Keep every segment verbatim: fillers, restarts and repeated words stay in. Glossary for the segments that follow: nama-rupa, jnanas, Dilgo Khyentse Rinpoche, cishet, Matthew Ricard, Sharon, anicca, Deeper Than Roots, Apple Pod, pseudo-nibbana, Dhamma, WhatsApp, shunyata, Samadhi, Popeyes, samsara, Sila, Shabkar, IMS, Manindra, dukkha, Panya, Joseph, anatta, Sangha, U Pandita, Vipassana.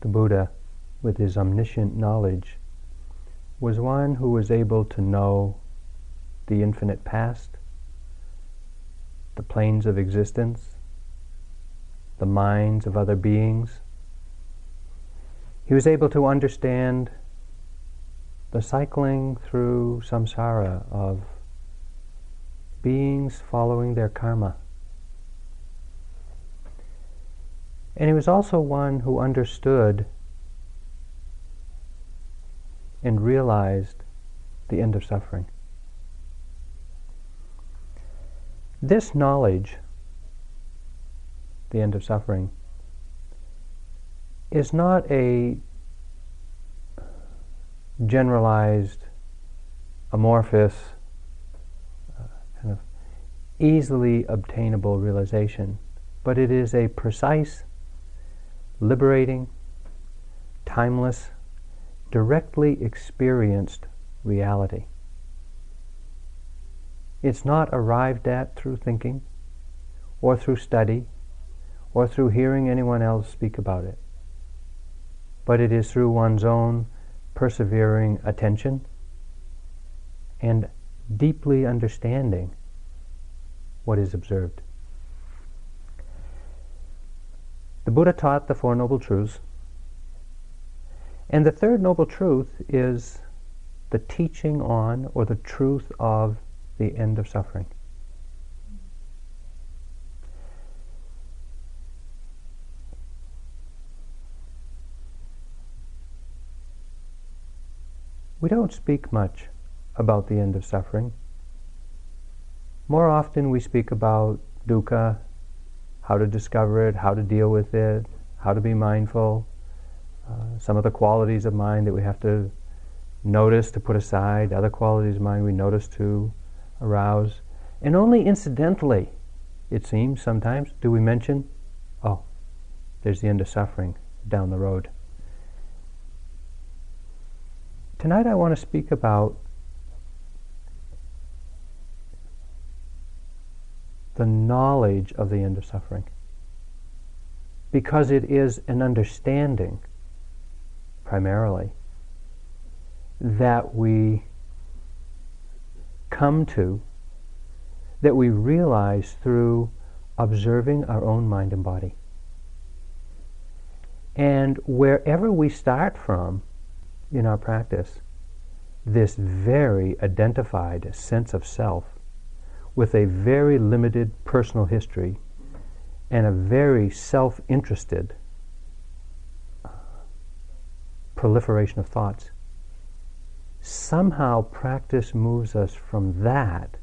the Buddha, with his omniscient knowledge, was one who was able to know the infinite past, the planes of existence, the minds of other beings. He was able to understand the cycling through samsara of beings following their karma. And he was also one who understood and realized the end of suffering. This knowledge, the end of suffering, is not a generalized, amorphous, uh, kind of easily obtainable realization, but it is a precise, liberating, timeless, directly experienced reality. It's not arrived at through thinking, or through study, or through hearing anyone else speak about it, but it is through one's own persevering attention and deeply understanding what is observed. The Buddha taught the Four Noble Truths, and the third Noble Truth is the teaching on, or the truth of, the end of suffering. We don't speak much about the end of suffering. More often we speak about dukkha, how to discover it, how to deal with it, how to be mindful, uh, some of the qualities of mind that we have to notice to put aside, other qualities of mind we notice to arouse. And only incidentally, it seems sometimes, do we mention, oh, there's the end of suffering down the road. Tonight I want to speak about the knowledge of the end of suffering, because it is an understanding, primarily, that we come to, that we realize through observing our own mind and body. And wherever we start from in our practice, this very identified sense of self with a very limited personal history and a very self-interested proliferation of thoughts, somehow practice moves us from that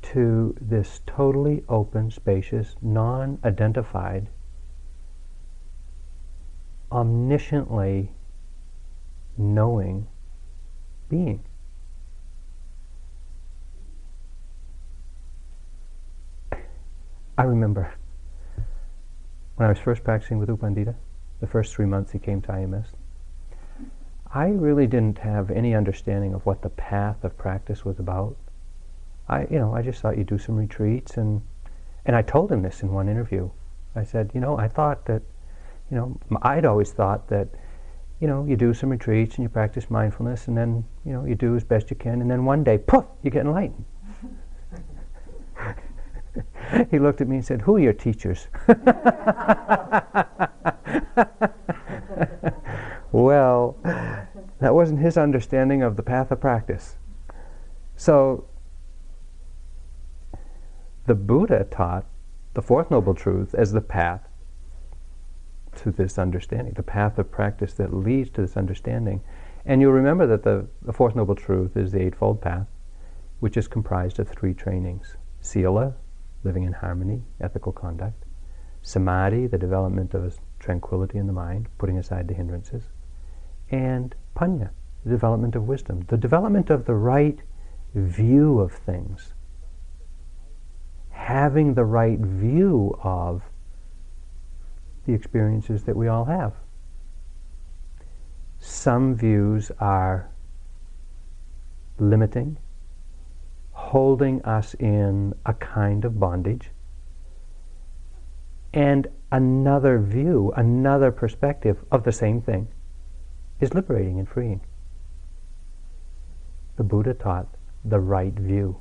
to this totally open, spacious, non-identified, omnisciently knowing being. I remember when I was first practicing with U Pandita, the first three months he came to I M S, I really didn't have any understanding of what the path of practice was about. I, you know, I just thought you'd do some retreats, and and I told him this in one interview. I said, you know, I thought that, you know, I'd always thought that, you know, you do some retreats and you practice mindfulness, and then, you know, you do as best you can, and then one day, poof, you get enlightened. He looked at me and said, who are your teachers? Well, that wasn't his understanding of the path of practice. So, the Buddha taught the Fourth Noble Truth as the path to this understanding, the path of practice that leads to this understanding. And you'll remember that the, the Fourth Noble Truth is the Eightfold Path, which is comprised of three trainings: Sila, living in harmony, ethical conduct; Samadhi, the development of tranquility in the mind, putting aside the hindrances; and Panya, the development of wisdom, the development of the right view of things, having the right view of the experiences that we all have. Some views are limiting, holding us in a kind of bondage, and another view, another perspective of the same thing is liberating and freeing. The Buddha taught the right view.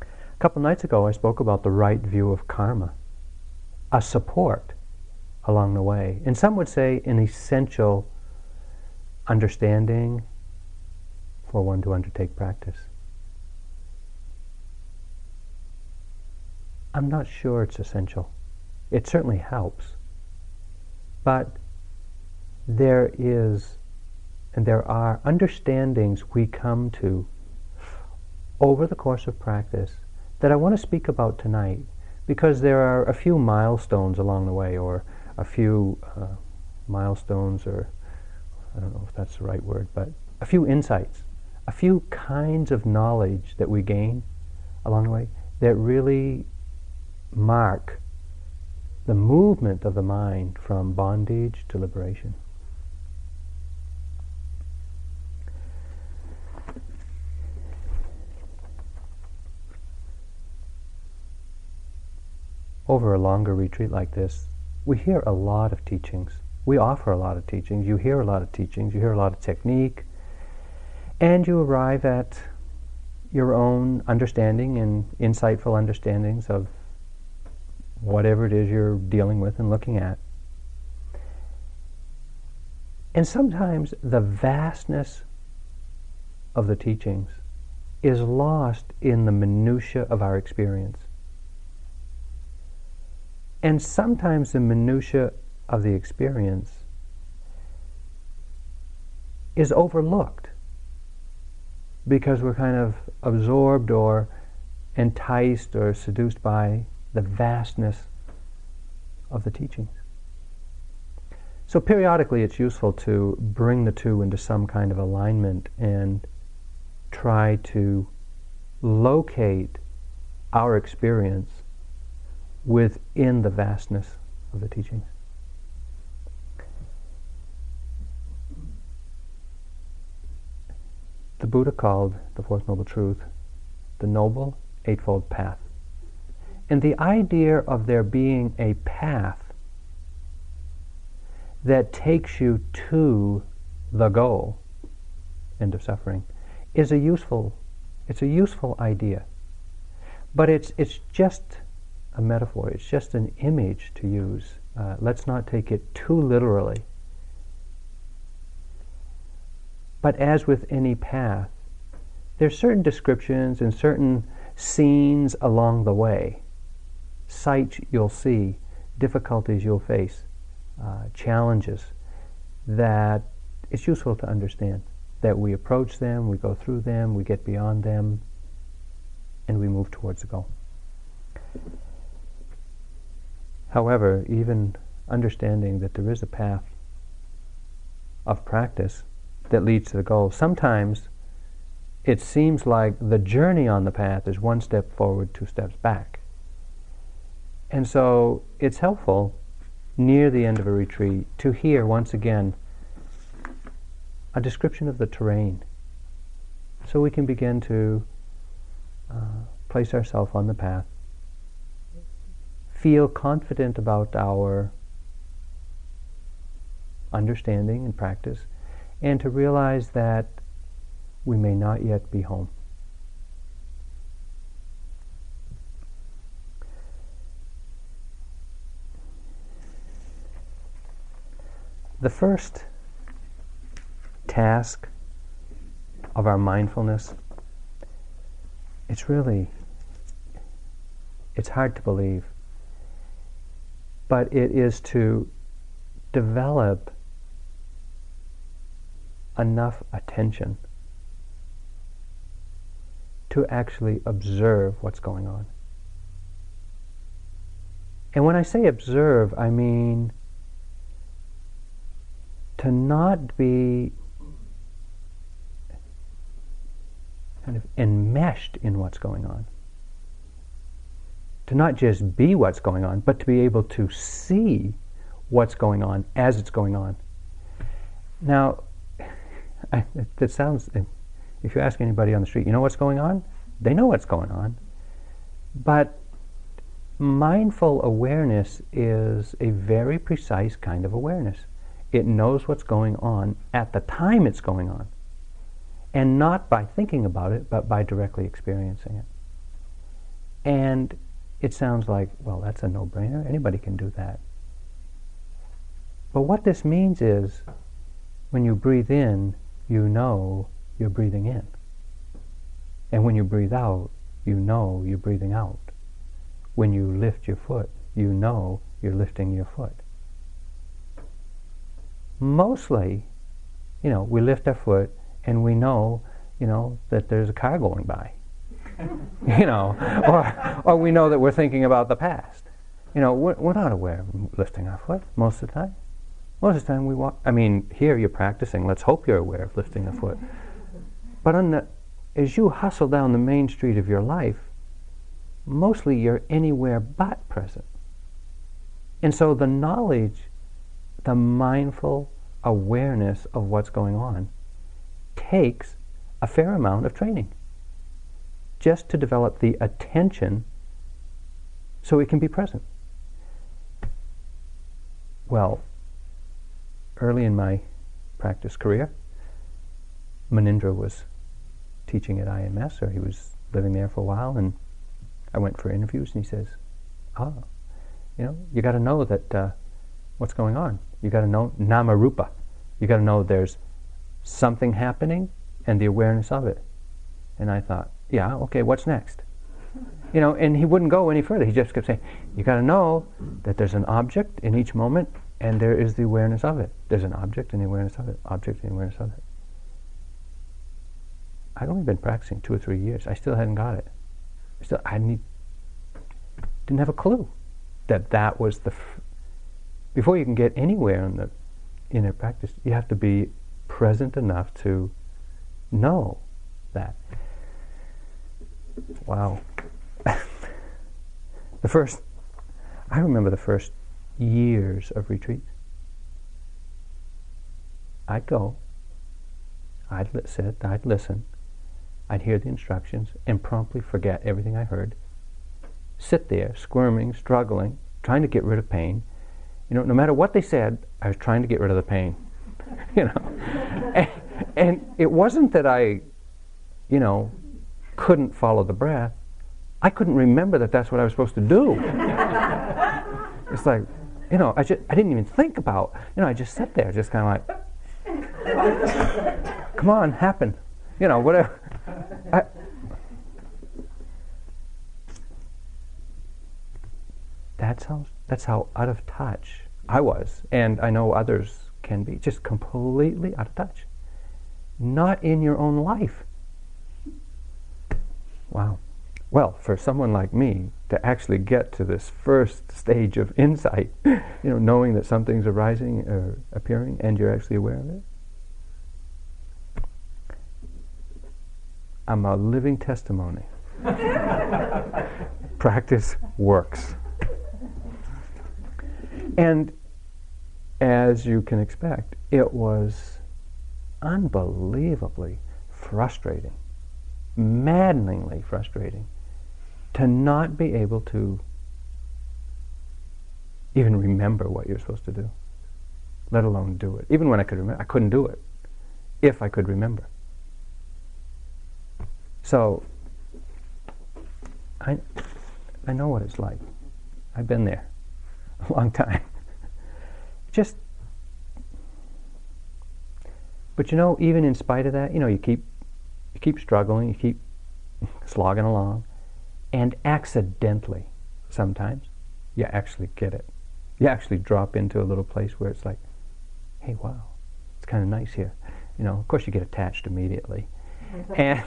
A couple nights ago I spoke about the right view of karma, a support along the way, and some would say an essential understanding for one to undertake practice. I'm not sure it's essential. It certainly helps, but there is and there are understandings we come to over the course of practice that I want to speak about tonight, because there are a few milestones along the way, or a few uh, milestones, or I don't know if that's the right word, but a few insights, a few kinds of knowledge that we gain along the way that really mark the movement of the mind from bondage to liberation. Over a longer retreat like this, we hear a lot of teachings. We offer a lot of teachings. You hear a lot of teachings. You hear a lot of technique. And you arrive at your own understanding and insightful understandings of whatever it is you're dealing with and looking at. And sometimes the vastness of the teachings is lost in the minutiae of our experience. And sometimes the minutiae of the experience is overlooked because we're kind of absorbed or enticed or seduced by the vastness of the teachings. So periodically it's useful to bring the two into some kind of alignment and try to locate our experience within the vastness of the teachings. The Buddha called the Fourth Noble Truth the Noble Eightfold Path. And the idea of there being a path that takes you to the goal, end of suffering, is a useful, it's a useful idea. But it's, it's just a metaphor, it's just an image to use. Uh, let's not take it too literally. But as with any path, there's certain descriptions and certain scenes along the way, sights you'll see, difficulties you'll face, uh, challenges that it's useful to understand, that we approach them, we go through them, we get beyond them, and we move towards the goal. However, even understanding that there is a path of practice that leads to the goal, sometimes it seems like the journey on the path is one step forward, two steps back. And so it's helpful near the end of a retreat to hear once again a description of the terrain, so we can begin to uh, place ourselves on the path, feel confident about our understanding and practice, and to realize that we may not yet be home. The first task of our mindfulness, it's really, it's hard to believe, but it is to develop enough attention to actually observe what's going on. And when I say observe, I mean to not be kind of enmeshed in what's going on. To not just be what's going on, but to be able to see what's going on as it's going on. Now, I, that sounds, if you ask anybody on the street, you know what's going on? They know what's going on. But Mindful awareness is a very precise kind of awareness. It knows what's going on at the time it's going on, and not by thinking about it, but by directly experiencing it. And it sounds like, well, that's a no-brainer. Anybody can do that. But what this means is, when you breathe in, you know you're breathing in. And when you breathe out, you know you're breathing out. When you lift your foot, you know you're lifting your foot. Mostly, you know, we lift our foot and we know, you know, that there's a car going by. You know, or, or we know that we're thinking about the past. You know, we're, we're not aware of lifting our foot most of the time. Most of the time we walk, I mean, here you're practicing, let's hope you're aware of lifting the foot. But on the, as you hustle down the main street of your life, mostly you're anywhere but present. And so the knowledge, the mindful awareness of what's going on, takes a fair amount of training just to develop the attention so it can be present. Well, early in my practice career, Manindra was teaching at I M S, or he was living there for a while, and I went for interviews, and he says, oh, you know, you got to know that uh, what's going on. You got to know nama-rupa. You got to know there's something happening and the awareness of it. And I thought, yeah, okay, what's next? You know, and he wouldn't go any further. He just kept saying, you got to know that there's an object in each moment and there is the awareness of it. There's an object and the awareness of it, object and the awareness of it. I'd only been practicing two or three years. I still hadn't got it. Still, I need, didn't have a clue that that was the... F- Before you can get anywhere in the inner practice, you have to be present enough to know that. Wow. The first... I remember the first years of retreat. I'd go. I'd li- sit. I'd listen. I'd hear the instructions and promptly forget everything I heard. Sit there, squirming, struggling, trying to get rid of pain. You know, no matter what they said, I was trying to get rid of the pain. You know, and, and it wasn't that I, you know, couldn't follow the breath. I couldn't remember that that's what I was supposed to do. It's like, you know, I just I didn't even think about. You know, I just sat there, just kind of like, come on, happen. You know, whatever. I, that's how that's how out of touch I was, and I know others can be, just completely out of touch, not in your own life. Wow. Well, for someone like me to actually get to this first stage of insight, you know, knowing that something's arising or appearing and you're actually aware of it, I'm a living testimony. Practice works. And as you can expect, it was unbelievably frustrating, maddeningly frustrating, to not be able to even remember what you're supposed to do, let alone do it. Even when I could remember, I couldn't do it, if I could remember. So, I I know what it's like. I've been there a long time. Just, but you know, even in spite of that, you know, you keep you keep struggling, you keep slogging along, and accidentally, sometimes, you actually get it. You actually drop into a little place where it's like, hey, wow, it's kind of nice here. You know, of course, you get attached immediately, and.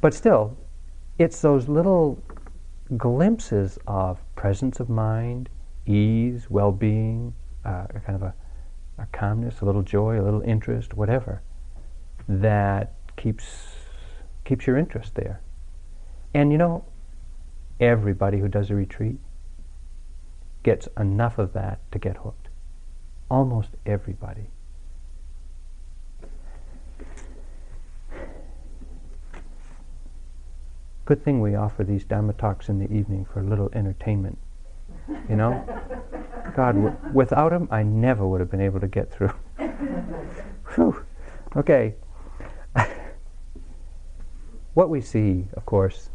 But still, it's those little glimpses of presence of mind, ease, well-being, uh, a kind of a, a calmness, a little joy, a little interest, whatever, that keeps keeps your interest there. And you know, everybody who does a retreat gets enough of that to get hooked. Almost everybody. Good thing we offer these Dhamma talks in the evening for a little entertainment, you know? God, w- without them, I never would have been able to get through. Whew. Okay. What we see, of course,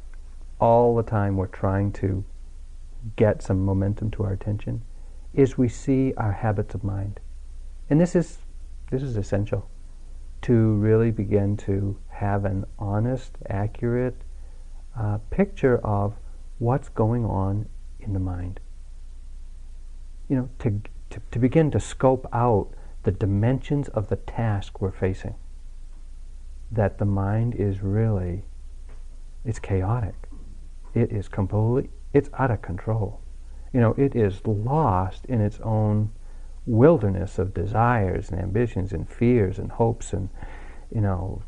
all the time we're trying to get some momentum to our attention, is we see our habits of mind. And this is this is essential to really begin to have an honest, accurate uh, picture of what's going on in the mind. You know, to, to to begin to scope out the dimensions of the task we're facing. That the mind is really, it's chaotic. It is completely, it's out of control. You know, it is lost in its own wilderness of desires and ambitions and fears and hopes and, you know.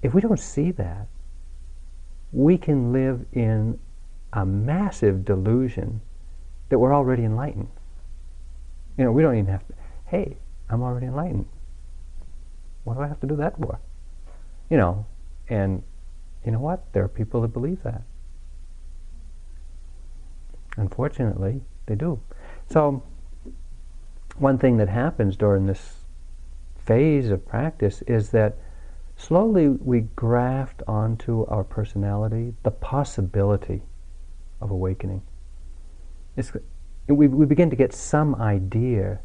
If we don't see that, we can live in a massive delusion that we're already enlightened. You know, we don't even have to, hey, I'm already enlightened. What do I have to do that for? You know, and you know what? There are people that believe that. Unfortunately, they do. So, one thing that happens during this phase of practice is that slowly we graft onto our personality the possibility of awakening. It's, we, we begin to get some idea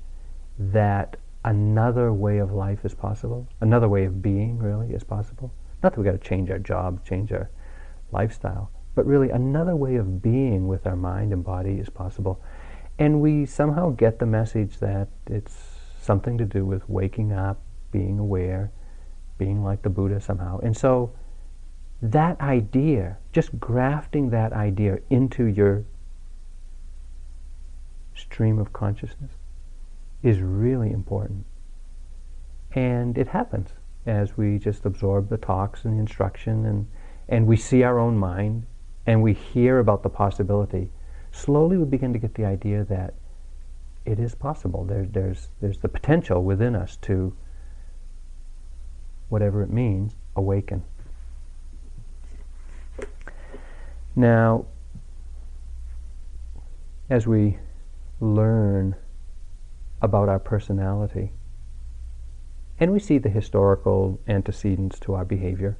that another way of life is possible, another way of being really is possible. Not that we've got to change our jobs, change our lifestyle, but really another way of being with our mind and body is possible. And we somehow get the message that it's something to do with waking up, being aware, being like the Buddha somehow. And so that idea, just grafting that idea into your stream of consciousness is really important. And it happens as we just absorb the talks and the instruction and and we see our own mind, and we hear about the possibility. Slowly we begin to get the idea that it is possible. There, there's, there's the potential within us to, whatever it means, awaken. Now, as we learn about our personality, and we see the historical antecedents to our behavior,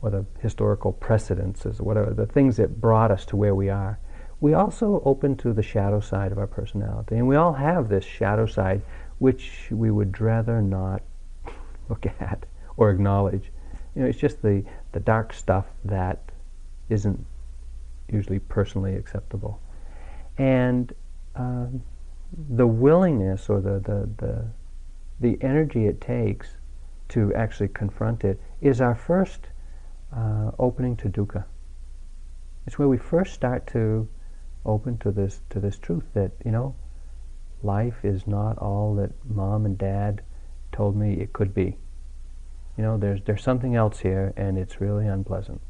or the historical precedences, whatever, the things that brought us to where we are, we also open to the shadow side of our personality. And we all have this shadow side which we would rather not look at or acknowledge. You know, it's just the, the dark stuff that isn't usually personally acceptable. And uh, the willingness or the, the, the, the energy it takes to actually confront it is our first Uh, opening to dukkha. It's where we first start to open to this to this truth that, you know, life is not all that mom and dad told me it could be. You know, there's there's something else here, and it's really unpleasant.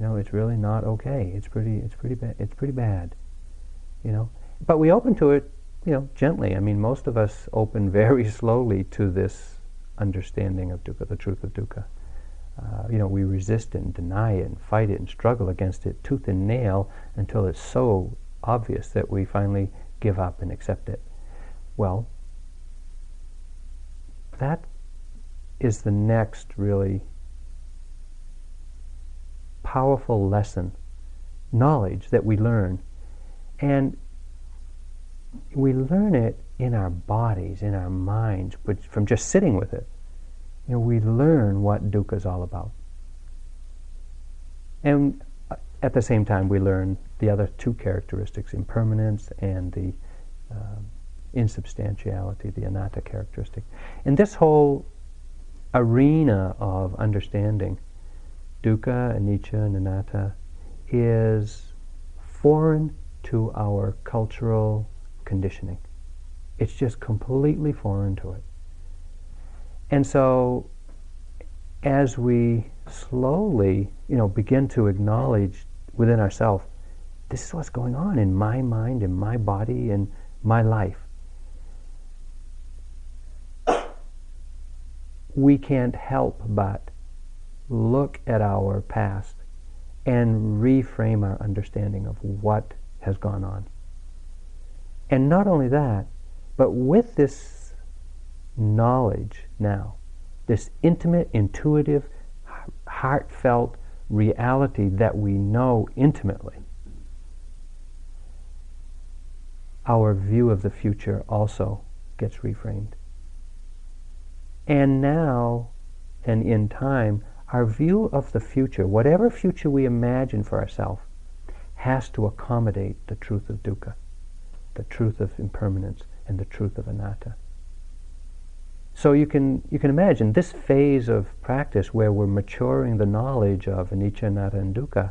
You know, it's really not okay. It's pretty it's pretty bad. It's pretty bad. You know, but we open to it, you know, gently. I mean, most of us open very slowly to this understanding of dukkha, the truth of dukkha. Uh, you know, we resist it and deny it and fight it and struggle against it tooth and nail until it's so obvious that we finally give up and accept it. Well, that is the next really powerful lesson, knowledge that we learn. And we learn it in our bodies, in our minds, from just sitting with it. You know, we learn what dukkha is all about. And at the same time, we learn the other two characteristics, impermanence and the uh, insubstantiality, the anatta characteristic. And this whole arena of understanding, dukkha, anicca, and anatta, is foreign to our cultural conditioning. It's just completely foreign to it. And so, as we slowly, you know, begin to acknowledge within ourselves, this is what's going on in my mind, in my body, in my life. we can't help but look at our past and reframe our understanding of what has gone on. And not only that, but with this knowledge now, this intimate, intuitive, heartfelt reality that we know intimately, our view of the future also gets reframed. And now, and in time, our view of the future, whatever future we imagine for ourselves, has to accommodate the truth of dukkha, the truth of impermanence, and the truth of anatta. So you can you can imagine this phase of practice where we're maturing the knowledge of anicca, anatta, and dukkha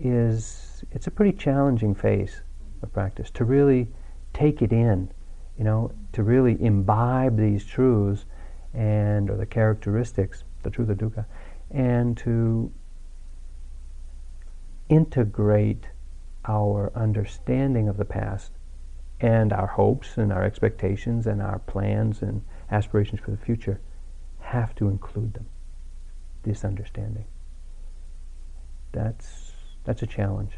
is it's a pretty challenging phase of practice to really take it in, you know, to really imbibe these truths and or the characteristics, the truth of dukkha, and to integrate our understanding of the past and our hopes and our expectations and our plans and aspirations for the future have to include them, this understanding. That's that's a challenge.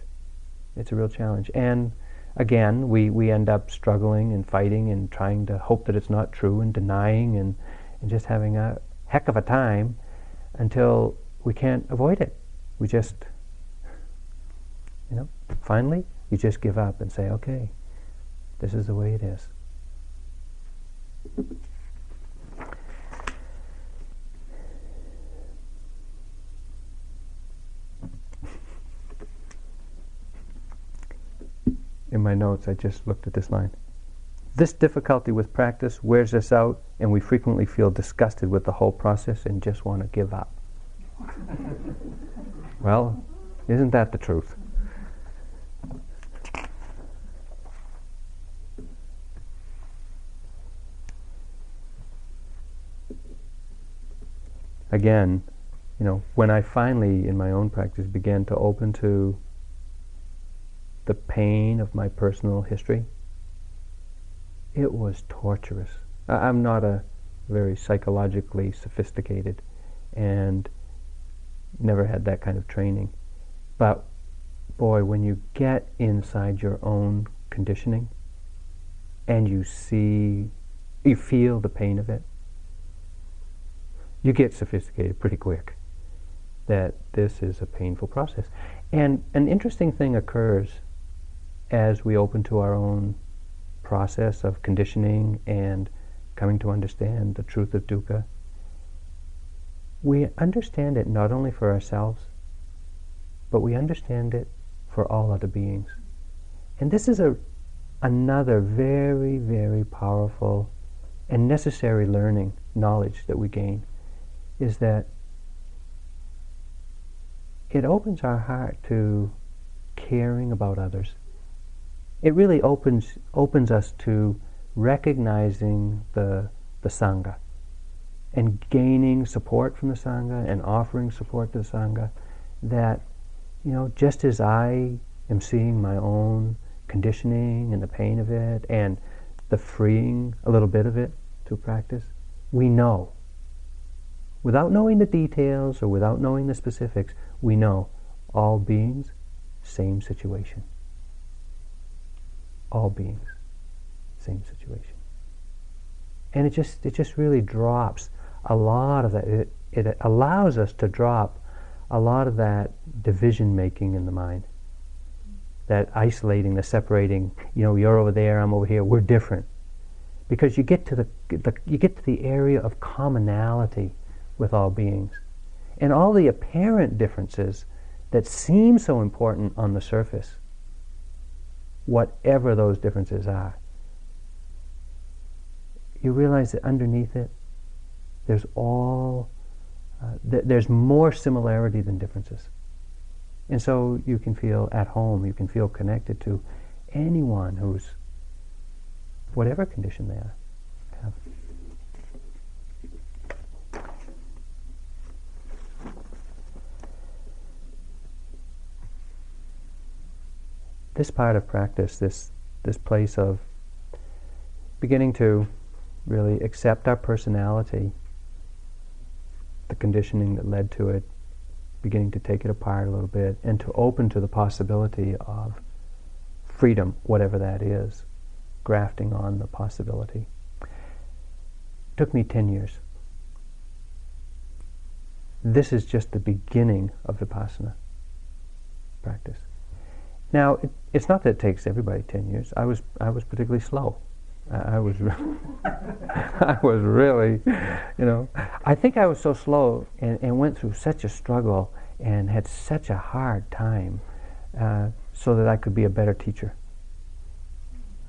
It's a real challenge. And again, we, we end up struggling and fighting and trying to hope that it's not true and denying and, and just having a heck of a time until we can't avoid it. We just, you know, finally, you just give up and say, okay, this is the way it is. In my notes, I just looked at this line. This difficulty with practice wears us out, and we frequently feel disgusted with the whole process and just want to give up. Well, isn't that the truth? Again, you know, when I finally, in my own practice, began to open to the pain of my personal history, it was torturous. I'm not a very psychologically sophisticated and never had that kind of training. But boy, when you get inside your own conditioning and you see, you feel the pain of it, you get sophisticated pretty quick that this is a painful process. And an interesting thing occurs as we open to our own process of conditioning and coming to understand the truth of dukkha. We understand it not only for ourselves, but we understand it for all other beings. And this is a another very, very powerful and necessary learning, knowledge that we gain, is that it opens our heart to caring about others. It really opens opens us to recognizing the the Sangha and gaining support from the Sangha and offering support to the Sangha, that, you know, just as I am seeing my own conditioning and the pain of it and the freeing a little bit of it through practice, we know. Without knowing the details or without knowing the specifics, we know all beings, same situation. All beings, same situation. And it just it just really drops a lot of that. It, it allows us to drop a lot of that division-making in the mind, that isolating, the separating, you know, you're over there, I'm over here, we're different. Because you get to the, the you get to the area of commonality with all beings. And all the apparent differences that seem so important on the surface, whatever those differences are, you realize that underneath it, there's all, uh, th- there's more similarity than differences. And so you can feel at home, you can feel connected to anyone who's, whatever condition they are, have. This part of practice, this this place of beginning to really accept our personality the conditioning that led to it, beginning to take it apart a little bit, and to open to the possibility of freedom, whatever that is, grafting on the possibility. It took me ten years. This is just the beginning of Vipassana practice. Now, it, it's not that it takes everybody ten years. I was I was particularly slow. I, I was I was really, you know, I think I was so slow and, and went through such a struggle and had such a hard time, uh, so that I could be a better teacher.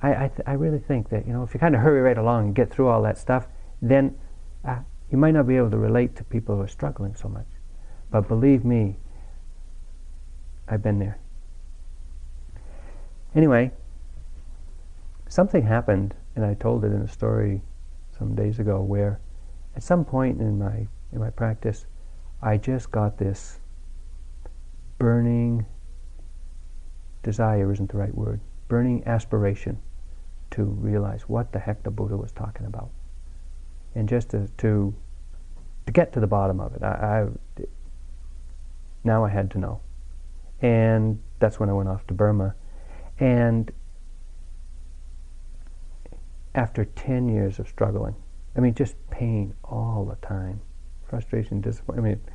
I I, th- I really think that, you know, if you kind of hurry right along and get through all that stuff, then uh, you might not be able to relate to people who are struggling so much. But believe me, I've been there. Anyway, something happened, and I told it in a story some days ago, where at some point in my in my practice, I just got this burning desire, isn't the right word, burning aspiration to realize what the heck the Buddha was talking about, and just to to, to get to the bottom of it. I, I now I had to know, and that's when I went off to Burma. And after ten years of struggling, I mean, just pain all the time, frustration, disappointment. I mean,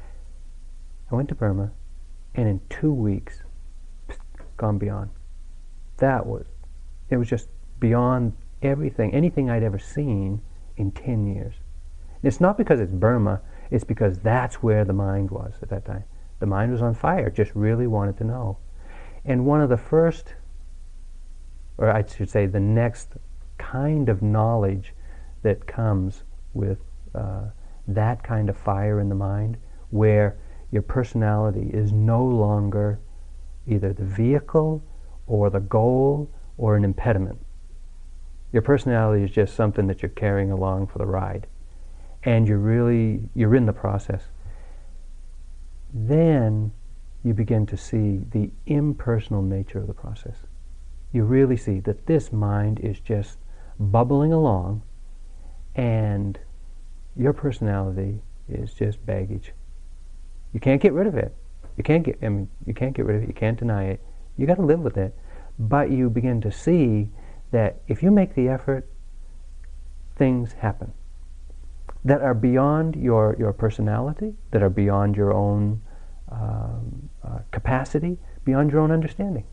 I went to Burma, and in two weeks, pfft, gone beyond. That was, it was just beyond everything, anything I'd ever seen in ten years. And it's not because it's Burma, it's because that's where the mind was at that time. The mind was on fire, just really wanted to know. And one of the first, or I should say the next kind of knowledge that comes with uh, that kind of fire in the mind, where your personality is no longer either the vehicle or the goal or an impediment. Your personality is just something that you're carrying along for the ride, and you're really, you're in the process. Then you begin to see the impersonal nature of the process. You really see that this mind is just bubbling along, and your personality is just baggage. You can't get rid of it. You can't get, I mean, you can't get rid of it. You can't deny it. You got to live with it. But you begin to see that if you make the effort, things happen that are beyond your your personality, that are beyond your own um, uh, capacity, beyond your own understanding.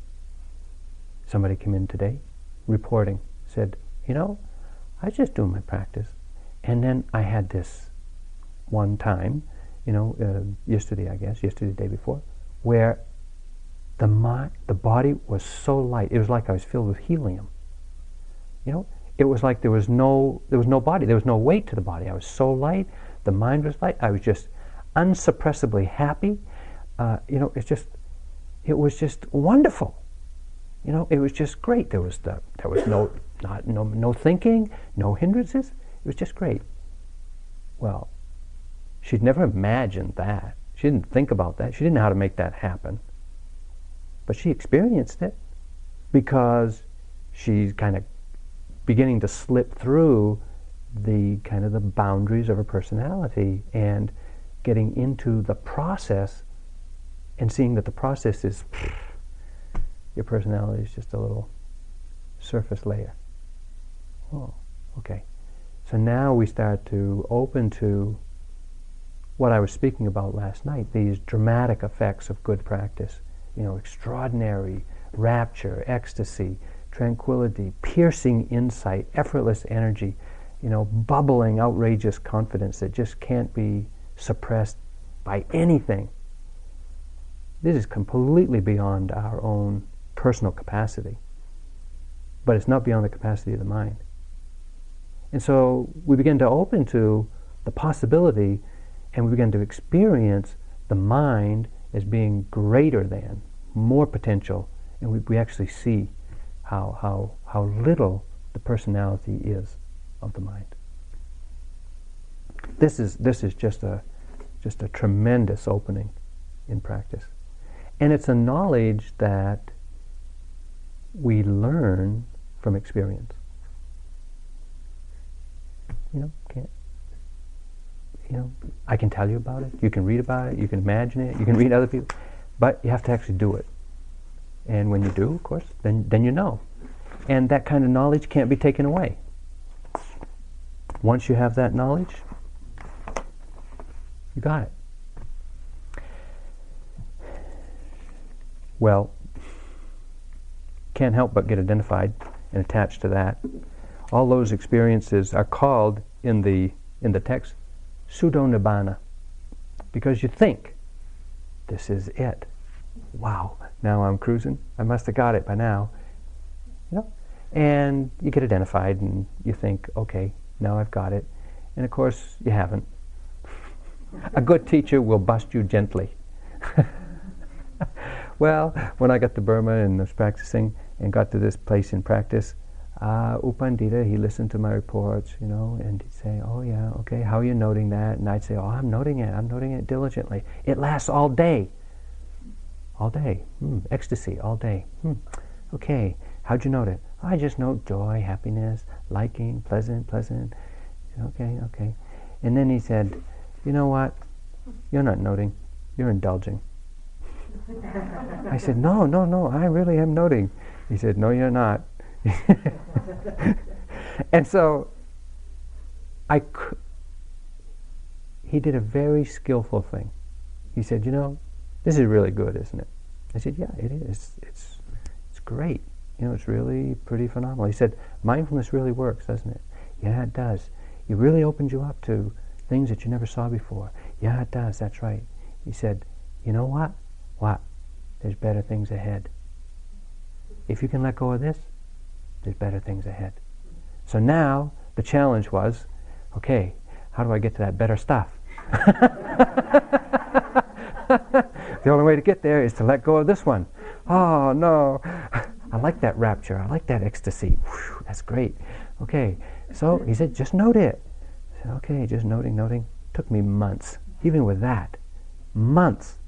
Somebody came in today, reporting, said, you know, I was just doing my practice, and then I had this one time, you know, uh, yesterday I guess, yesterday, the day before, where the mind, the body was so light, it was like I was filled with helium. You know, it was like there was no, there was no body, there was no weight to the body. I was so light, the mind was light, I was just unsuppressibly happy. Uh, you know, it's just, it was just wonderful. You know, it was just great. There was the, there was no not no no thinking, no hindrances. It was just great. Well, she'd never imagined that. She didn't think about that. She didn't know how to make that happen. But she experienced it because she's kind of beginning to slip through the kind of the boundaries of her personality and getting into the process and seeing that the process is. Your personality is just a little surface layer. Oh, okay. So now we start to open to what I was speaking about last night, these dramatic effects of good practice. You know, extraordinary rapture, ecstasy, tranquility, piercing insight, effortless energy, you know, bubbling, outrageous confidence that just can't be suppressed by anything. This is completely beyond our own personal capacity, but it's not beyond the capacity of the mind. And so we begin to open to the possibility, and we begin to experience the mind as being greater than, more potential, and we, we actually see how, how, how little the personality is of the mind. This is, this is just a, just a tremendous opening in practice. And it's a knowledge that we learn from experience. You know, can't you know, I can tell you about it, you can read about it, you can imagine it, you can read other people, but you have to actually do it. And when you do, of course, then, then you know. And that kind of knowledge can't be taken away. Once you have that knowledge, you got it. Well, can't help but get identified and attached to that. All those experiences are called in the in the text pseudo-nibbana, because you think this is it. Wow, now I'm cruising. I must have got it by now, you know. And you get identified, and you think, okay, now I've got it. And of course, you haven't. A good teacher will bust you gently. Well, when I got to Burma and was practicing and got to this place in practice, uh, U Pandita, he listened to my reports, you know, and he'd say, oh yeah, okay, how are you noting that? And I'd say, oh, I'm noting it, I'm noting it diligently. It lasts all day. All day. Mm, ecstasy, all day. Mm. Okay, how'd you note it? I just note joy, happiness, liking, pleasant, pleasant. Okay, okay. And then he said, you know what? You're not noting, you're indulging. I said, no, no, no, I really am noting. He said, no, you're not. And so, I c- he did a very skillful thing. He said, you know, this is really good, isn't it? I said, yeah, it is. It's, it's great. You know, it's really pretty phenomenal. He said, mindfulness really works, doesn't it? Yeah, it does. It really opens you up to things that you never saw before. Yeah, it does, that's right. He said, you know what? What? There's better things ahead. If you can let go of this, there's better things ahead. So now the challenge was, okay, how do I get to that better stuff? The only way to get there is to let go of this one. Oh no, I like that rapture, I like that ecstasy. Whew, that's great. Okay, so he said, just note it. I said, okay, just noting, noting. Took me months, even with that, months.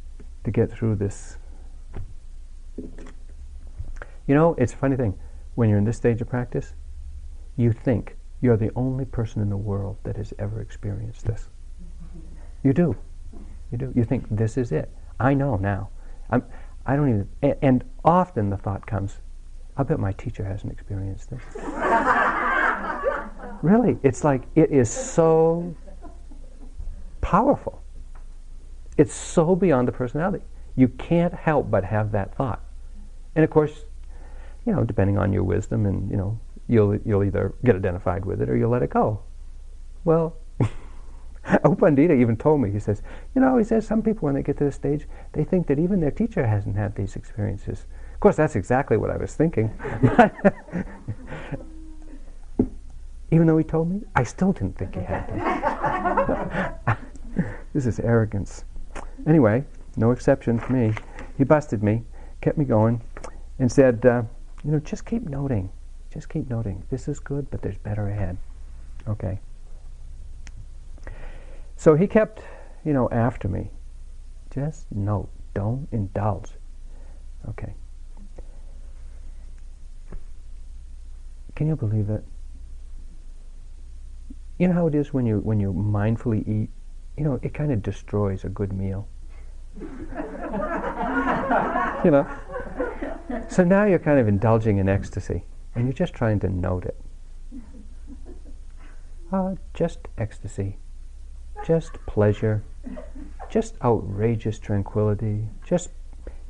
to get through this. You know, it's a funny thing. When you're in this stage of practice, you think you're the only person in the world that has ever experienced this. You do. You do. You think, this is it. I know now. I'm, I don't even... And, and often the thought comes, I bet my teacher hasn't experienced this. Really. It's like, it is so powerful. It's so beyond the personality. You can't help but have that thought. And of course, you know, depending on your wisdom and, you know, you'll you'll either get identified with it or you'll let it go. Well, U Pandita even told me, he says, you know, he says some people when they get to this stage, they think that even their teacher hasn't had these experiences. Of course, that's exactly what I was thinking. Even though he told me, I still didn't think he had them. This is arrogance. Anyway, no exception for me. He busted me, kept me going, and said, uh, you know, just keep noting. Just keep noting. This is good, but there's better ahead. Okay. So he kept, you know, after me. Just note. Don't indulge. Okay. Can you believe it? You know how it is when you when you mindfully eat? You know, it kind of destroys a good meal. You know? So now you're kind of indulging in ecstasy, and you're just trying to note it. Uh, just ecstasy, just pleasure, just outrageous tranquility, just,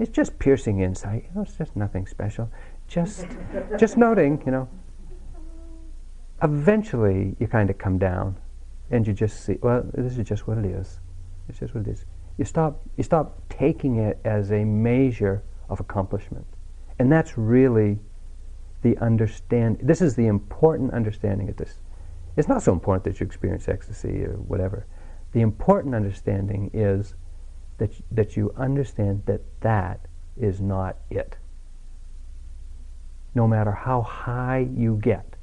it's just piercing insight, you know, it's just nothing special. Just, just noting, you know. Eventually, you kind of come down. And you just see, well, this is just what it is. It's just what it is. You stop, you stop taking it as a measure of accomplishment. And that's really the understand. This is the important understanding of this. It's not so important that you experience ecstasy or whatever. The important understanding is that, that you understand that that is not it. No matter how high you get,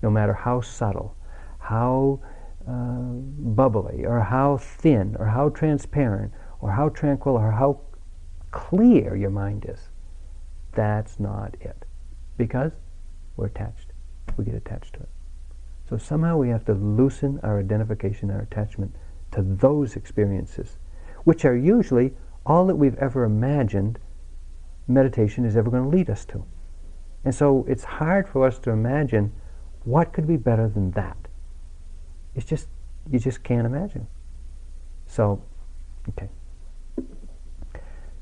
no matter how subtle, how... Uh, bubbly, or how thin, or how transparent, or how tranquil, or how clear your mind is. That's not it. Because we're attached. We get attached to it. So somehow we have to loosen our identification, our attachment to those experiences, which are usually all that we've ever imagined meditation is ever going to lead us to. And so it's hard for us to imagine what could be better than that. It's just, you just can't imagine. So, okay.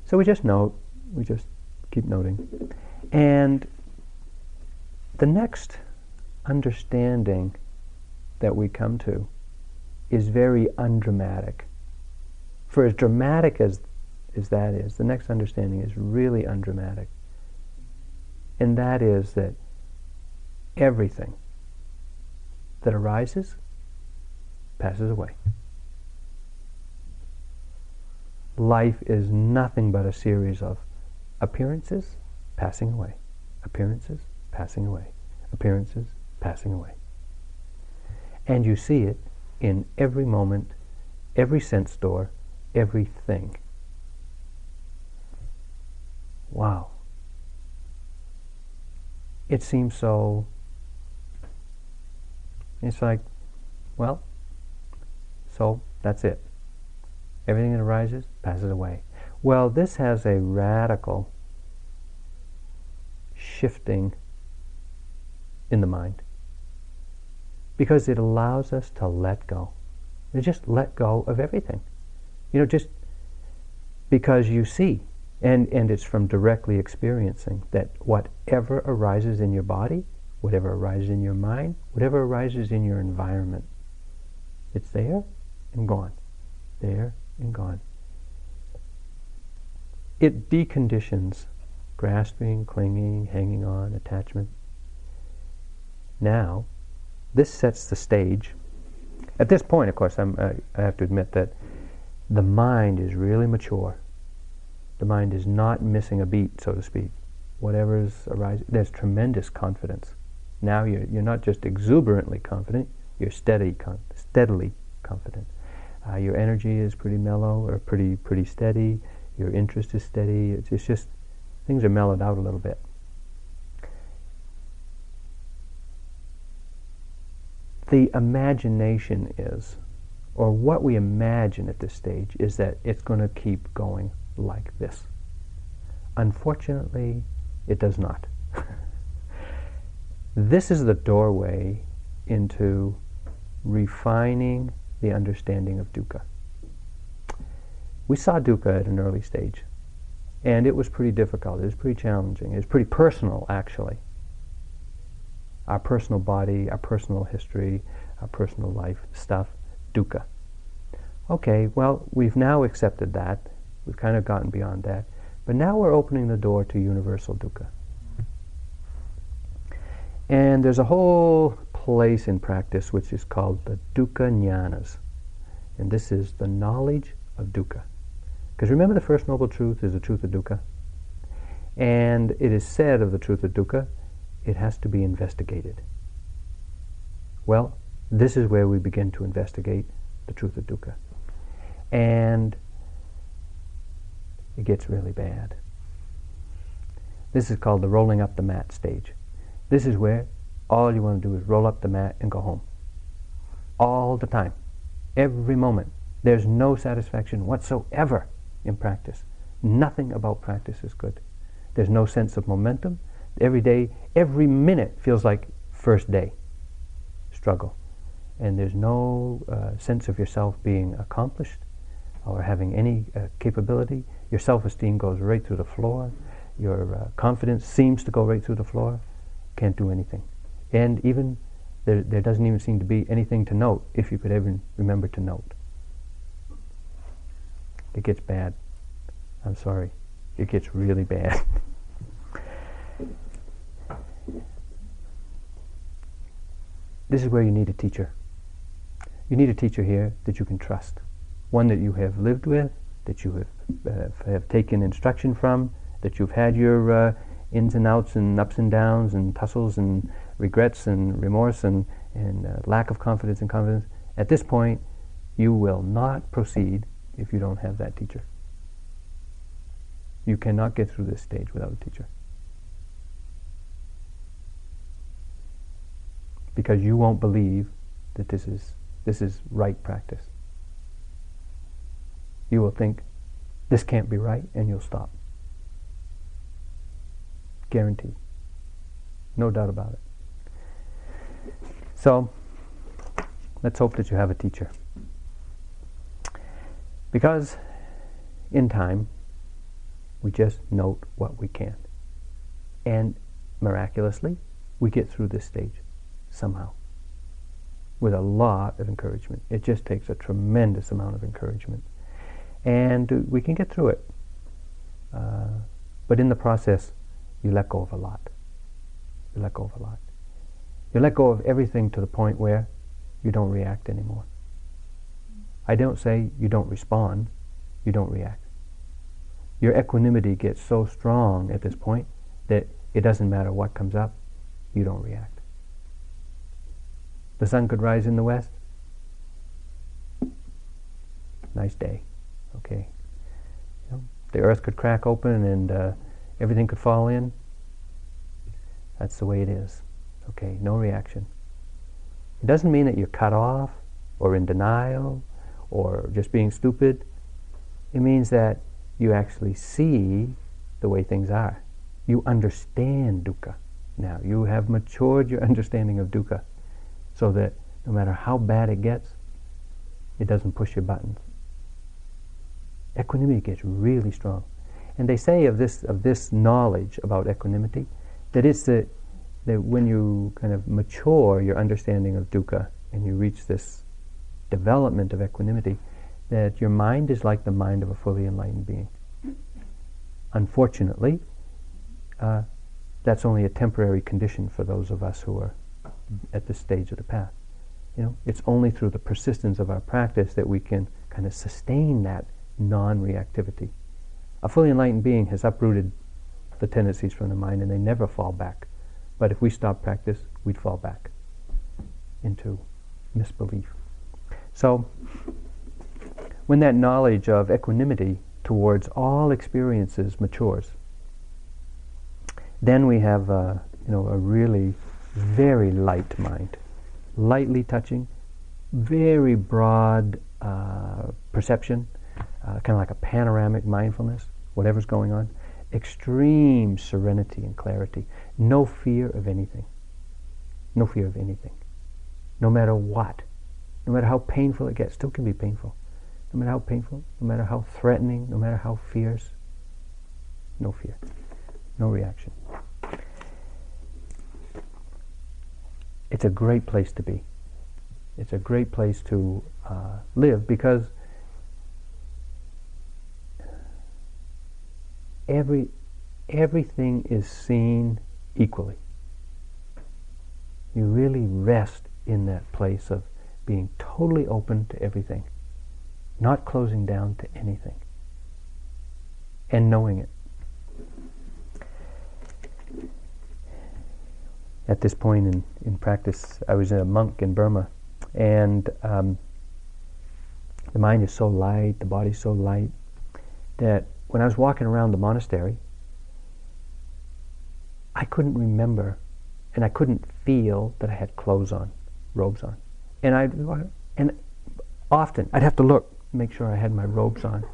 So we just note, we just keep noting. And the next understanding that we come to is very undramatic. For as dramatic as, as that is, the next understanding is really undramatic. And that is that everything that arises passes away. Life is nothing but a series of appearances passing away, appearances passing away, appearances passing away. And you see it in every moment, every sense door, everything. Wow. It seems so, it's like, well, so that's it. Everything that arises passes away. Well, this has a radical shifting in the mind, because it allows us to let go. You just let go of everything. You know, just because you see, and, and it's from directly experiencing, that whatever arises in your body, whatever arises in your mind, whatever arises in your environment, it's there and gone. There and gone. It deconditions grasping, clinging, hanging on, attachment. Now, this sets the stage. At this point, of course, I'm, I, I have to admit that the mind is really mature. The mind is not missing a beat, so to speak. Whatever's arising, there's tremendous confidence. Now you're, you're not just exuberantly confident, you're steady, con- steadily confident. Uh, your energy is pretty mellow, or pretty pretty steady. Your interest is steady. It's, it's just, things are mellowed out a little bit. The imagination is, or what we imagine at this stage, is that it's going to keep going like this. Unfortunately, it does not. This is the doorway into refining the understanding of dukkha. We saw dukkha at an early stage, and it was pretty difficult. It was pretty challenging. It was pretty personal, actually. Our personal body, our personal history, our personal life stuff, dukkha. Okay, well, we've now accepted that. We've kind of gotten beyond that. But now we're opening the door to universal dukkha. And there's a whole place in practice which is called the dukkha jnanas. And this is the knowledge of dukkha. Because remember, the First Noble Truth is the truth of dukkha. And it is said of the truth of dukkha, it has to be investigated. Well, this is where we begin to investigate the truth of dukkha. And it gets really bad. This is called the rolling up the mat stage. This is where all you want to do is roll up the mat and go home. All the time. Every moment. There's no satisfaction whatsoever in practice. Nothing about practice is good. There's no sense of momentum. Every day, every minute feels like first day struggle, and there's no uh, sense of yourself being accomplished or having any uh, capability. Your self-esteem goes right through the floor. Your uh, confidence seems to go right through the floor. Can't do anything, and even there, there doesn't even seem to be anything to note, if you could even remember to note. It gets bad. I'm sorry, it gets really bad. This is where you need a teacher. You need a teacher here that you can trust. One that you have lived with, that you have, uh, have taken instruction from, that you've had your uh, ins and outs and ups and downs and tussles and regrets and remorse and, and uh, lack of confidence and confidence. At this point, you will not proceed if you don't have that teacher. You cannot get through this stage without a teacher. Because you won't believe that this is this is right practice. you will think, this can't be right, and you'll stop. Guaranteed. No doubt about it. So, let's hope that you have a teacher. Because in time, we just note what we can. And miraculously, we get through this stage somehow. With a lot of encouragement. It just takes a tremendous amount of encouragement. And we can get through it. Uh, but in the process, you let go of a lot. You let go of a lot. You let go of everything to the point where you don't react anymore. I don't say you don't respond, you don't react. Your equanimity gets so strong at this point that it doesn't matter what comes up, you don't react. The sun could rise in the west. Nice day. Okay. You know, the earth could crack open and uh, everything could fall in. That's the way it is. Okay, no reaction. It doesn't mean that you're cut off or in denial or just being stupid. It means that you actually see the way things are. You understand dukkha now. You have matured your understanding of dukkha so that no matter how bad it gets, it doesn't push your buttons. Equanimity gets really strong. And they say of this of this knowledge about equanimity that it's the that when you kind of mature your understanding of dukkha and you reach this development of equanimity, that your mind is like the mind of a fully enlightened being. Unfortunately, uh, that's only a temporary condition for those of us who are at this stage of the path. You know, it's only through the persistence of our practice that we can kind of sustain that non-reactivity. A fully enlightened being has uprooted the tendencies from the mind and they never fall back. But if we stopped practice, we'd fall back into misbelief. So, when that knowledge of equanimity towards all experiences matures, then we have a, you know, a really very light mind, lightly touching, very broad uh, perception, uh, kind of like a panoramic mindfulness, whatever's going on, extreme serenity and clarity, no fear of anything, no fear of anything, no matter what, no matter how painful it gets, still can be painful, no matter how painful, no matter how threatening, no matter how fierce, no fear, no reaction. It's a great place to be. It's a great place to uh, live because every everything is seen equally. You really rest in that place of being totally open to everything, not closing down to anything, and knowing it. At this point in, in practice, I was a monk in Burma, and um, the mind is so light, the body is so light, that when I was walking around the monastery, I couldn't remember and I couldn't feel that I had clothes on, robes on. And I'd, and often I'd have to look, make sure I had my robes on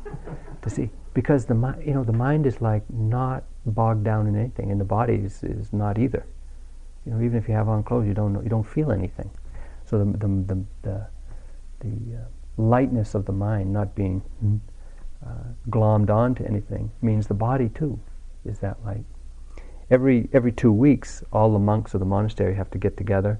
to see. Because the mi- you know, the mind is like not bogged down in anything, and the body is, is not either. You know, even if you have on clothes, you don't know, you don't feel anything. So the the the, the, the uh, lightness of the mind, not being mm-hmm. uh, glommed onto anything, means the body too is that light. Every every two weeks, all the monks of the monastery have to get together,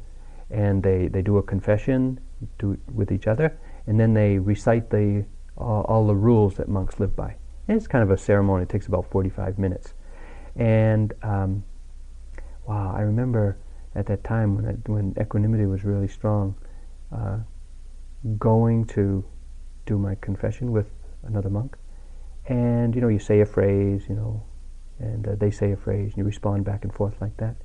and they, they do a confession to with each other, and then they recite the uh, all the rules that monks live by. And it's kind of a ceremony. It takes about forty-five minutes, and um, wow, I remember at that time when, I, when equanimity was really strong, uh, going to do my confession with another monk, and you know, you say a phrase, you know, and uh, they say a phrase, and you respond back and forth like that,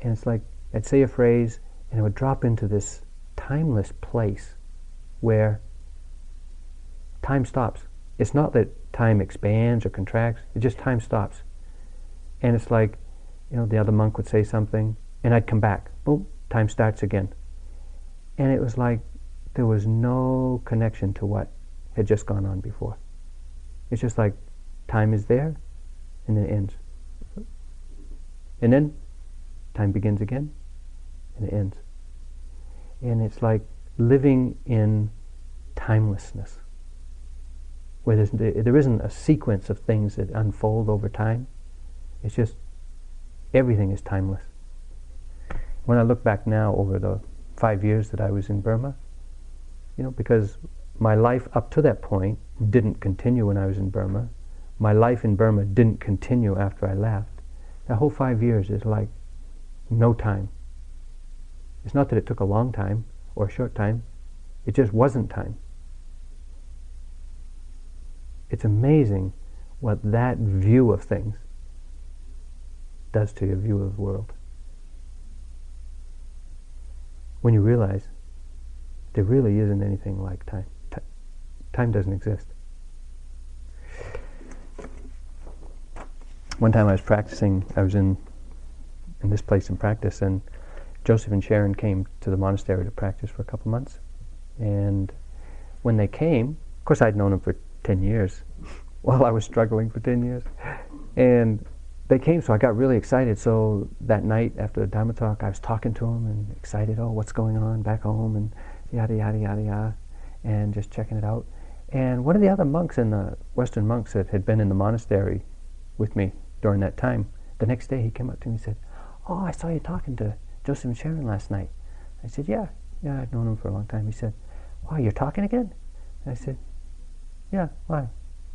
and it's like I'd say a phrase, and I would drop into this timeless place where time stops. It's not that time expands or contracts; it just time stops, and it's like, you know, the other monk would say something, and I'd come back. Boom, time starts again. And it was like there was no connection to what had just gone on before. It's just like time is there and then it ends. And then time begins again and it ends. And it's like living in timelessness, where there's, there isn't a sequence of things that unfold over time. It's just everything is timeless. When I look back now over the five years that I was in Burma, you know, because my life up to that point didn't continue when I was in Burma. My life in Burma didn't continue after I left. That whole five years is like no time. It's not that it took a long time or a short time. It just wasn't time. It's amazing what that view of things does to your view of the world. When you realize there really isn't anything like time. T- time doesn't exist. One time I was practicing, I was in in this place in practice, and Joseph and Sharon came to the monastery to practice for a couple months. And when they came, of course I'd known them for ten years, while I was struggling for ten years. And they came, so I got really excited. So that night after the Dharma talk, I was talking to them and excited, oh, what's going on back home, and yada, yada, yada, yada, and just checking it out. And one of the other monks in the Western monks that had been in the monastery with me during that time, the next day he came up to me and said, oh, I saw you talking to Joseph and Sharon last night. I said, yeah, yeah, I've known him for a long time. He said, wow, you're talking again? And I said, yeah, why?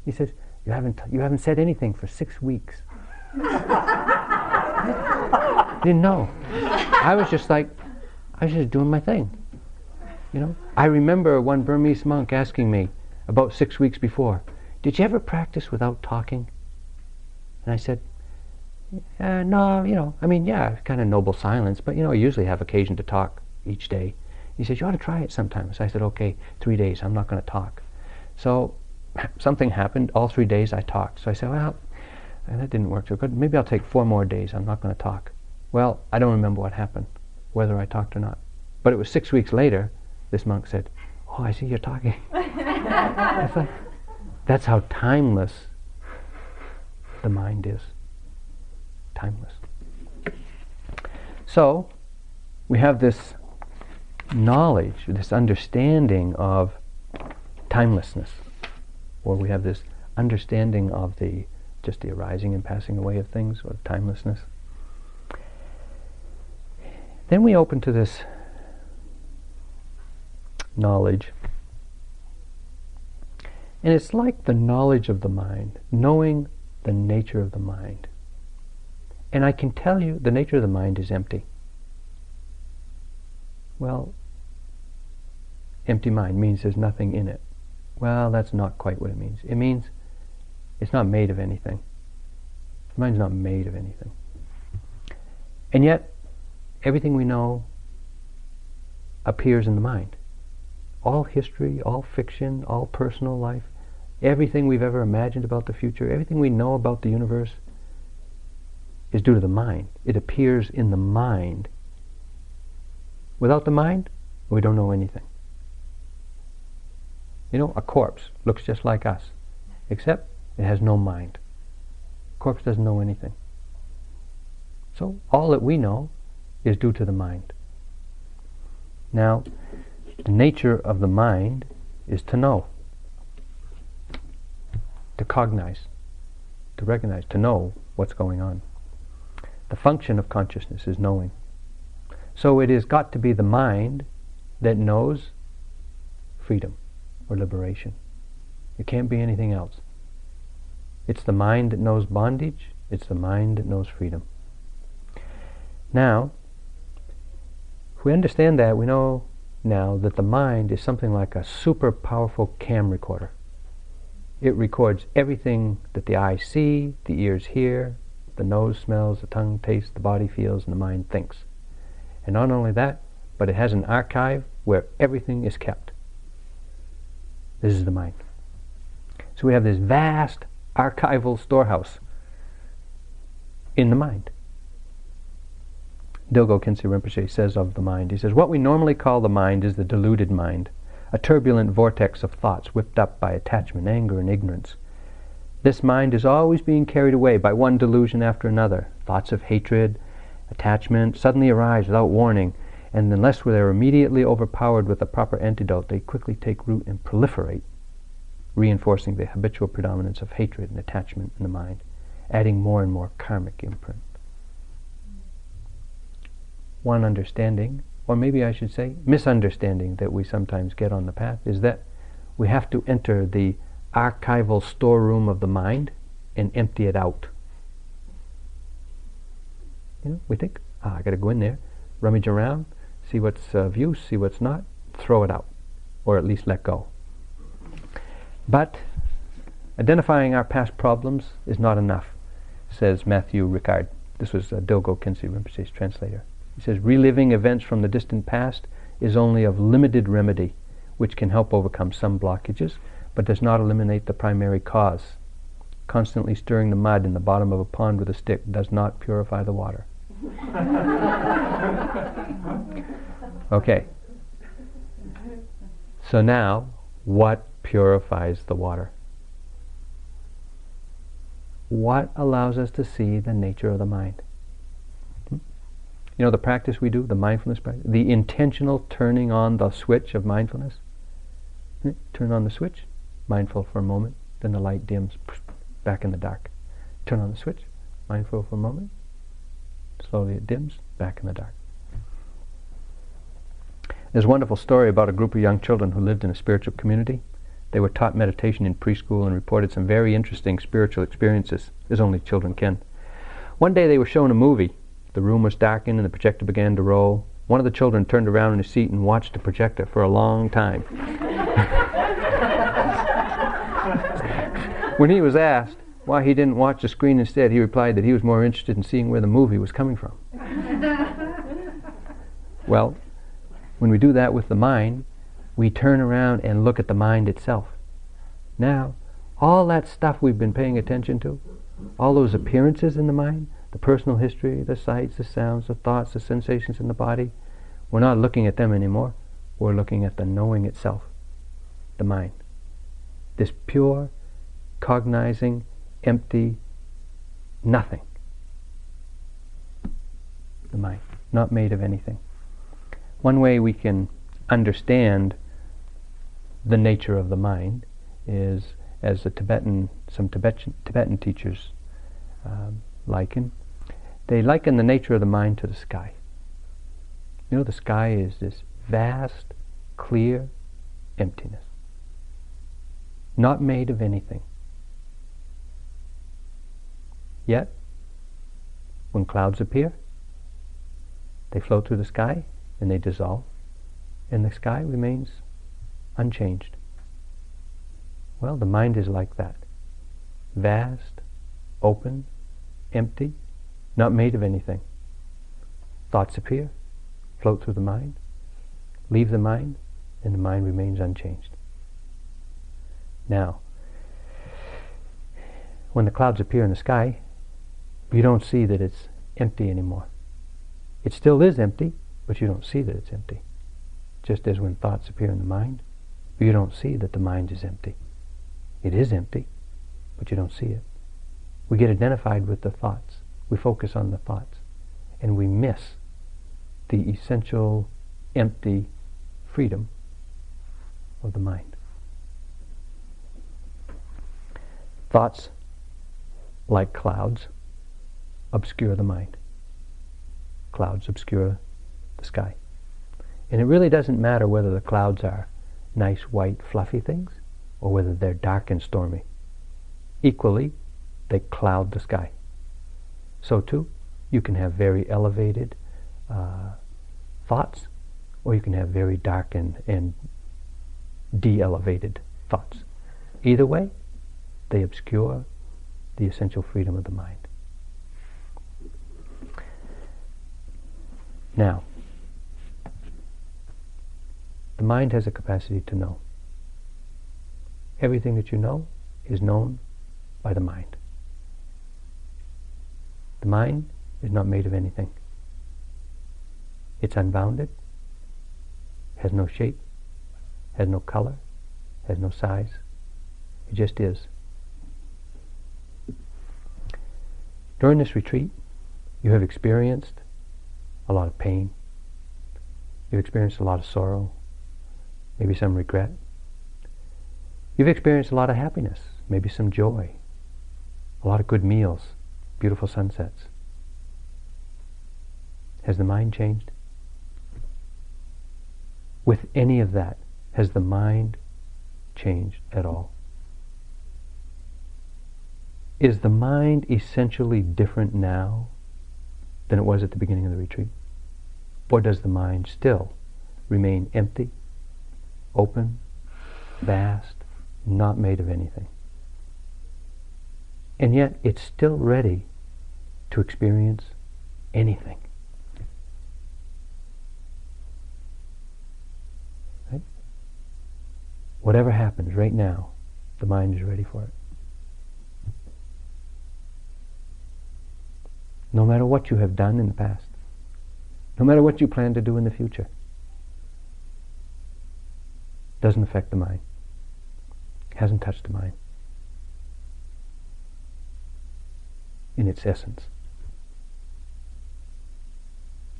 He said, you haven't, you haven't said anything for six weeks. Didn't know. I was just like, I was just doing my thing. You know, I remember one Burmese monk asking me about six weeks before, did you ever practice without talking? And I said, uh, no, you know, I mean, yeah, kind of noble silence, but you know, I usually have occasion to talk each day. He said, you ought to try it sometimes. I said, okay, three days, I'm not going to talk. So something happened, all three days I talked. So I said, well, and that didn't work so good. Maybe I'll take four more days. I'm not going to talk. Well, I don't remember what happened, whether I talked or not. But it was six weeks later, this monk said, oh, I see you're talking. I thought, that's how timeless the mind is. Timeless. So we have this knowledge, this understanding of timelessness, or we have this understanding of the just the arising and passing away of things, or timelessness. Then we open to this knowledge, and it's like the knowledge of the mind, knowing the nature of the mind. And I can tell you the nature of the mind is empty. Well, empty mind means there's nothing in it. Well, that's not quite what it means. It means it's not made of anything. The mind's not made of anything. And yet, everything we know appears in the mind. All history, all fiction, all personal life, everything we've ever imagined about the future, everything we know about the universe is due to the mind. It appears in the mind. Without the mind, we don't know anything. You know, a corpse looks just like us, except it has no mind. Corpse doesn't know anything. So all that we know is due to the mind. Now, the nature of the mind is to know, to cognize, to recognize, to know what's going on. The function of consciousness is knowing. So it has got to be the mind that knows freedom or liberation. It can't be anything else. It's the mind that knows bondage. It's the mind that knows freedom. Now, if we understand that, we know now that the mind is something like a super powerful cam recorder. It records everything that the eye sees, the ears hear, the nose smells, the tongue tastes, the body feels, and the mind thinks. And not only that, but it has an archive where everything is kept. This is the mind. So we have this vast archival storehouse in the mind. Dilgo Khyentse Rinpoche says of the mind, he says, what we normally call the mind is the deluded mind, a turbulent vortex of thoughts whipped up by attachment, anger, and ignorance. This mind is always being carried away by one delusion after another. Thoughts of hatred, attachment suddenly arise without warning, and unless they are immediately overpowered with the proper antidote, they quickly take root and proliferate, reinforcing the habitual predominance of hatred and attachment in the mind, adding more and more karmic imprint. One understanding, or maybe I should say misunderstanding, that we sometimes get on the path is that we have to enter the archival storeroom of the mind and empty it out. You know, we think, ah, I got to go in there, rummage around, see what's of use, see what's not, throw it out, or at least let go. But identifying our past problems is not enough, says Matthew Ricard. This was uh, Dilgo Khyentse Rinpoche's translator. He says, reliving events from the distant past is only of limited remedy, which can help overcome some blockages, but does not eliminate the primary cause. Constantly stirring the mud in the bottom of a pond with a stick does not purify the water. Okay. So now, what purifies the water? What allows us to see the nature of the mind? Hmm? You know the practice we do, the mindfulness practice, the intentional turning on the switch of mindfulness. Hmm? Turn on the switch, mindful for a moment, then the light dims, back in the dark. Turn on the switch, mindful for a moment, slowly it dims, back in the dark. There's a wonderful story about a group of young children who lived in a spiritual community. They were taught meditation in preschool and reported some very interesting spiritual experiences, as only children can. One day they were shown a movie. The room was darkened and the projector began to roll. One of the children turned around in his seat and watched the projector for a long time. When he was asked why he didn't watch the screen instead, he replied that he was more interested in seeing where the movie was coming from. Well, when we do that with the mind, we turn around and look at the mind itself. Now, all that stuff we've been paying attention to, all those appearances in the mind, the personal history, the sights, the sounds, the thoughts, the sensations in the body, we're not looking at them anymore. We're looking at the knowing itself, the mind. This pure, cognizing, empty nothing. The mind, not made of anything. One way we can understand the nature of the mind is as the Tibetan, some Tibetan, Tibetan teachers um, liken. They liken the nature of the mind to the sky. You know, the sky is this vast, clear emptiness, not made of anything. Yet, when clouds appear, they float through the sky and they dissolve, and the sky remains unchanged. Well, the mind is like that. Vast, open, empty, not made of anything. Thoughts appear, float through the mind, leave the mind, and the mind remains unchanged. Now, when the clouds appear in the sky, you don't see that it's empty anymore. It still is empty, but you don't see that it's empty. Just as when thoughts appear in the mind, you don't see that the mind is empty. It is empty, but you don't see it. We get identified with the thoughts. We focus on the thoughts, and we miss the essential, empty freedom of the mind. Thoughts, like clouds, obscure the mind. Clouds obscure the sky. And it really doesn't matter whether the clouds are nice, white, fluffy things or whether they're dark and stormy. Equally, they cloud the sky. So too, you can have very elevated uh, thoughts, or you can have very dark and, and de-elevated thoughts. Either way, they obscure the essential freedom of the mind. Now, the mind has a capacity to know. Everything that you know is known by the mind. The mind is not made of anything. It's unbounded, has no shape, has no color, has no size. It just is. During this retreat, you have experienced a lot of pain. You've experienced a lot of sorrow, maybe some regret. You've experienced a lot of happiness, maybe some joy, a lot of good meals, beautiful sunsets. Has the mind changed? With any of that, has the mind changed at all? Is the mind essentially different now than it was at the beginning of the retreat? Or does the mind still remain empty, open, vast, not made of anything? And yet it's still ready to experience anything. Right? Whatever happens right now, the mind is ready for it. No matter what you have done in the past, no matter what you plan to do in the future, doesn't affect the mind, hasn't touched the mind in its essence.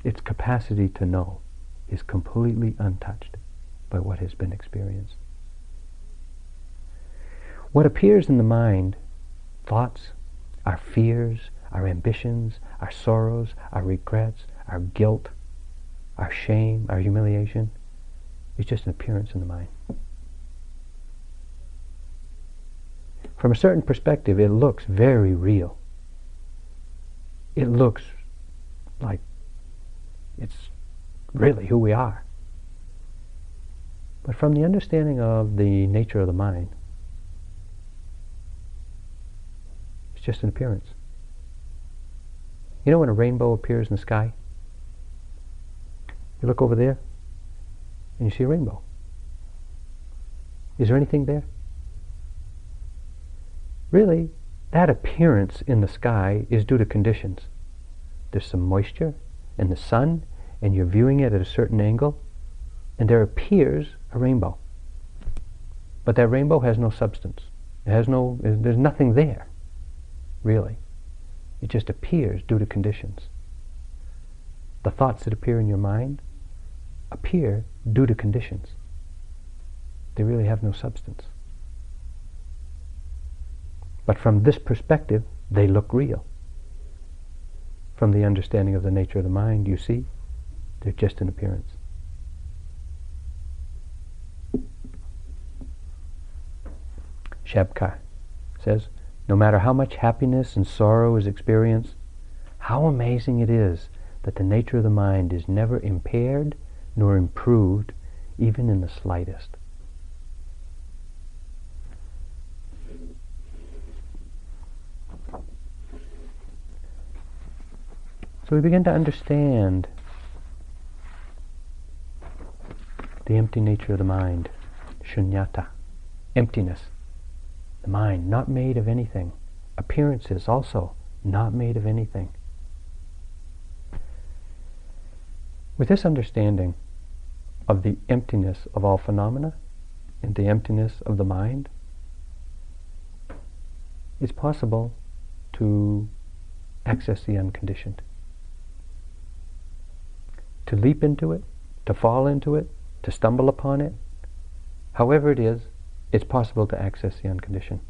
Its capacity to know is completely untouched by what has been experienced. What appears in the mind, thoughts, our fears, our ambitions, our sorrows, our regrets, our guilt, our shame, our humiliation, is just an appearance in the mind. From a certain perspective, it looks very real. It looks like it's really who we are. But from the understanding of the nature of the mind, it's just an appearance. You know when a rainbow appears in the sky? You look over there and you see a rainbow. Is there anything there? Really, that appearance in the sky is due to conditions. There's some moisture and the sun, and you're viewing it at a certain angle, and there appears a rainbow. But that rainbow has no substance. It has no, there's nothing there, really. It just appears due to conditions. The thoughts that appear in your mind appear due to conditions. They really have no substance. But from this perspective, they look real. From the understanding of the nature of the mind, you see, they're just an appearance. Shabkar says, no matter how much happiness and sorrow is experienced, how amazing it is that the nature of the mind is never impaired nor improved, even in the slightest. So we begin to understand the empty nature of the mind, shunyata, emptiness. The mind not made of anything. Appearances also not made of anything. With this understanding of the emptiness of all phenomena and the emptiness of the mind, it's possible to access the unconditioned. To leap into it, to fall into it, to stumble upon it. However it is, it's possible to access the unconditioned.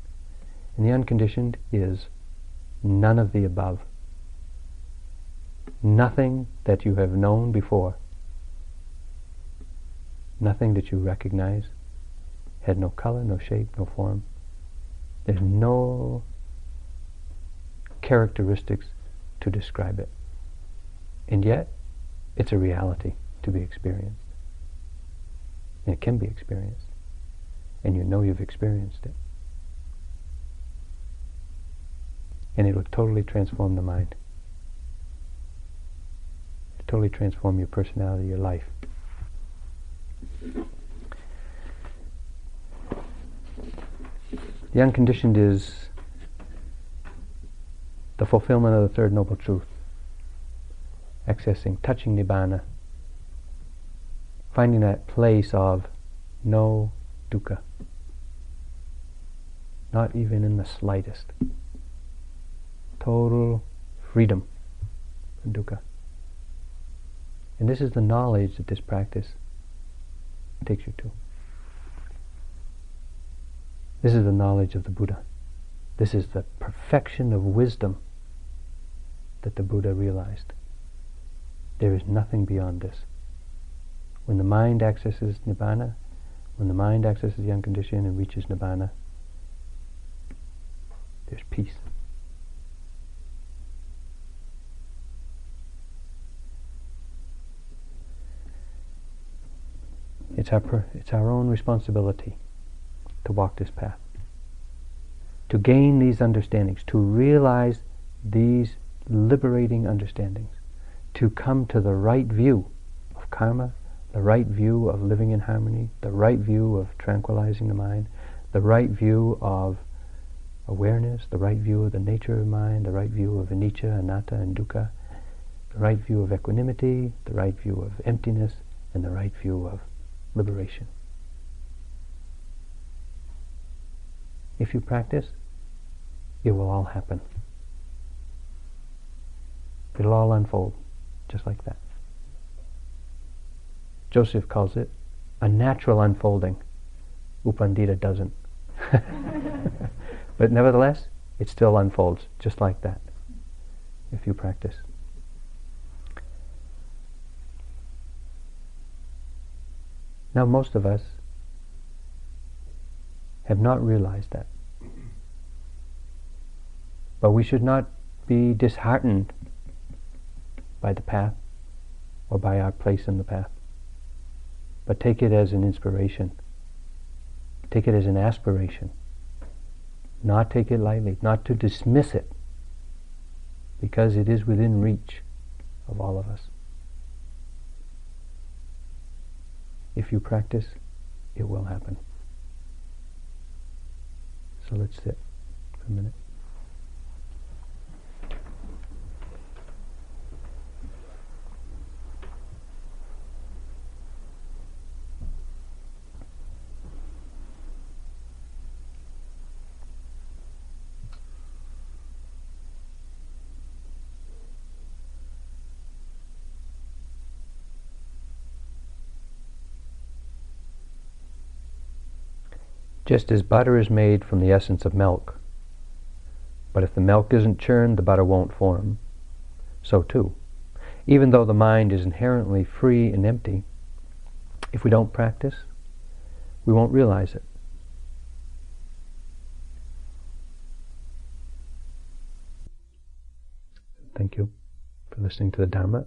And the unconditioned is none of the above. Nothing that you have known before. Nothing that you recognize. Had no color, no shape, no form. There's no characteristics to describe it. And yet, it's a reality to be experienced. And it can be experienced. And you know you've experienced it. And it will totally transform the mind. It will totally transform your personality, your life. The unconditioned is the fulfillment of the Third Noble Truth. Accessing, touching Nibbana, finding that place of no dukkha, not even in the slightest, total freedom from dukkha. And this is the knowledge that this practice takes you to. This is the knowledge of the Buddha. This is the perfection of wisdom that the Buddha realized. There is nothing beyond this. When the mind accesses Nibbana, when the mind accesses the unconditioned and reaches Nibbana, there's peace. It's our, per, it's our own responsibility to walk this path, to gain these understandings, to realize these liberating understandings, to come to the right view of karma, the right view of living in harmony, the right view of tranquilizing the mind, the right view of awareness, the right view of the nature of mind, the right view of anicca, anatta, and dukkha, the right view of equanimity, the right view of emptiness, and the right view of liberation. If you practice, it will all happen. It'll all unfold, just like that. Joseph calls it a natural unfolding. U Pandita doesn't. But nevertheless, it still unfolds, just like that, if you practice. Now most of us have not realized that. But we should not be disheartened by the path or by our place in the path, but take it as an inspiration, take it as an aspiration, not take it lightly, not to dismiss it, because it is within reach of all of us. If you practice, it will happen. So let's sit for a minute. Just as butter is made from the essence of milk, but if the milk isn't churned, the butter won't form. So too, even though the mind is inherently free and empty, if we don't practice, we won't realize it. Thank you for listening to the Dharma.